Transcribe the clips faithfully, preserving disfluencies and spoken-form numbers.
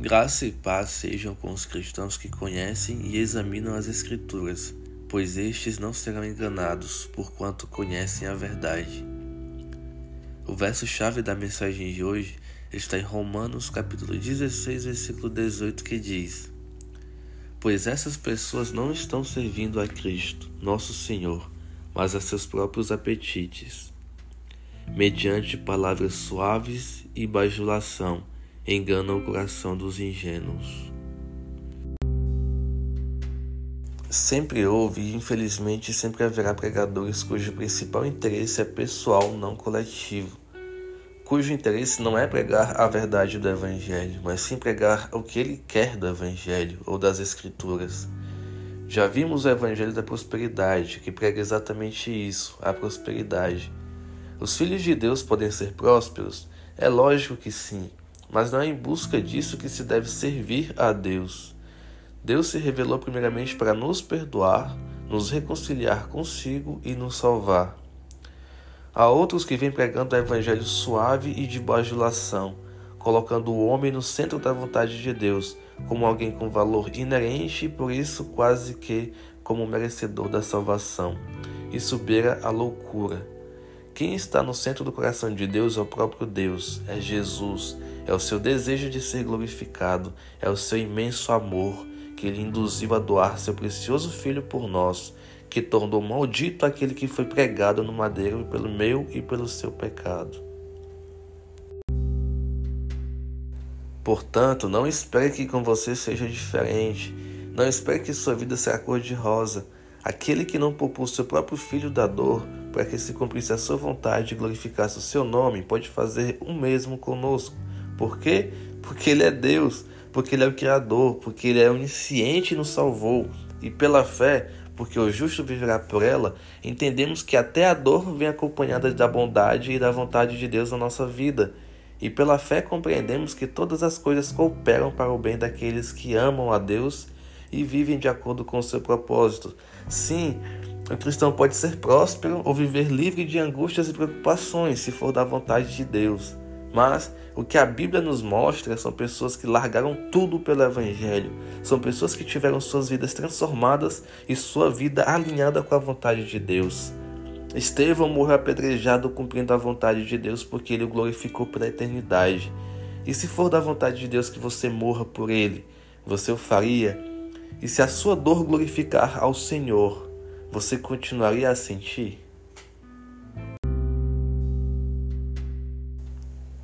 Graça e paz sejam com os cristãos que conhecem e examinam as Escrituras, pois estes não serão enganados, porquanto conhecem a verdade. O verso-chave da mensagem de hoje está em Romanos capítulo dezesseis, versículo dezoito, que diz: Pois essas pessoas não estão servindo a Cristo, nosso Senhor, mas a seus próprios apetites. Mediante palavras suaves e bajulação, enganam o coração dos ingênuos. Sempre houve e infelizmente sempre haverá pregadores cujo principal interesse é pessoal, não coletivo, cujo interesse não é pregar a verdade do Evangelho, mas sim pregar o que ele quer do Evangelho ou das Escrituras. Já vimos o Evangelho da Prosperidade, que prega exatamente isso, a prosperidade. Os filhos de Deus podem ser prósperos? É lógico que sim, mas não é em busca disso que se deve servir a Deus. Deus se revelou primeiramente para nos perdoar, nos reconciliar consigo e nos salvar. Há outros que vêm pregando o Evangelho suave e de bajulação, colocando o homem no centro da vontade de Deus, como alguém com valor inerente e por isso quase que como merecedor da salvação. Isso beira a loucura. Quem está no centro do coração de Deus é o próprio Deus, é Jesus, é o seu desejo de ser glorificado, é o seu imenso amor que ele induziu a doar seu precioso Filho por nós, que tornou maldito aquele que foi pregado no madeiro pelo meu e pelo seu pecado. Portanto, não espere que com você seja diferente, não espere que sua vida será cor-de-rosa. Aquele que não poupou seu próprio Filho da dor para que se cumprisse a sua vontade e glorificasse o seu nome, pode fazer o mesmo conosco. Por quê? Porque ele é Deus, porque ele é o Criador, porque ele é onisciente e nos salvou, e pela fé, porque o justo viverá por ela, entendemos que até a dor vem acompanhada da bondade e da vontade de Deus na nossa vida. E pela fé compreendemos que todas as coisas cooperam para o bem daqueles que amam a Deus e vivem de acordo com o seu propósito. Sim, o cristão pode ser próspero ou viver livre de angústias e preocupações, se for da vontade de Deus. Mas o que a Bíblia nos mostra são pessoas que largaram tudo pelo Evangelho. São pessoas que tiveram suas vidas transformadas e sua vida alinhada com a vontade de Deus. Estevão morreu apedrejado cumprindo a vontade de Deus porque ele o glorificou pela eternidade. E se for da vontade de Deus que você morra por ele, você o faria? E se a sua dor glorificar ao Senhor, você continuaria a sentir?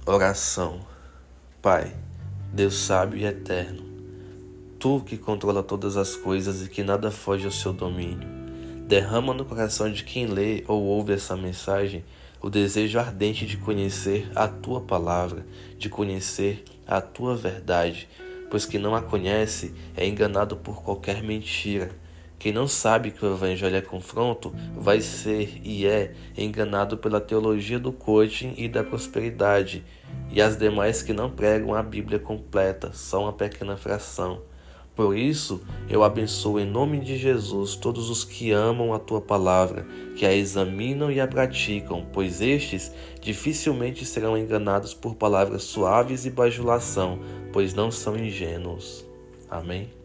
Oração. Pai, Deus sábio e eterno, Tu que controla todas as coisas e que nada foge ao seu domínio, derrama no coração de quem lê ou ouve essa mensagem o desejo ardente de conhecer a Tua Palavra, de conhecer a Tua verdade, pois quem não a conhece é enganado por qualquer mentira. Quem não sabe que o Evangelho é confronto, vai ser e é enganado pela teologia do coaching e da prosperidade, e as demais que não pregam a Bíblia completa, só uma pequena fração. Por isso, eu abençoo em nome de Jesus todos os que amam a Tua Palavra, que a examinam e a praticam, pois estes dificilmente serão enganados por palavras suaves e bajulação, pois não são ingênuos. Amém?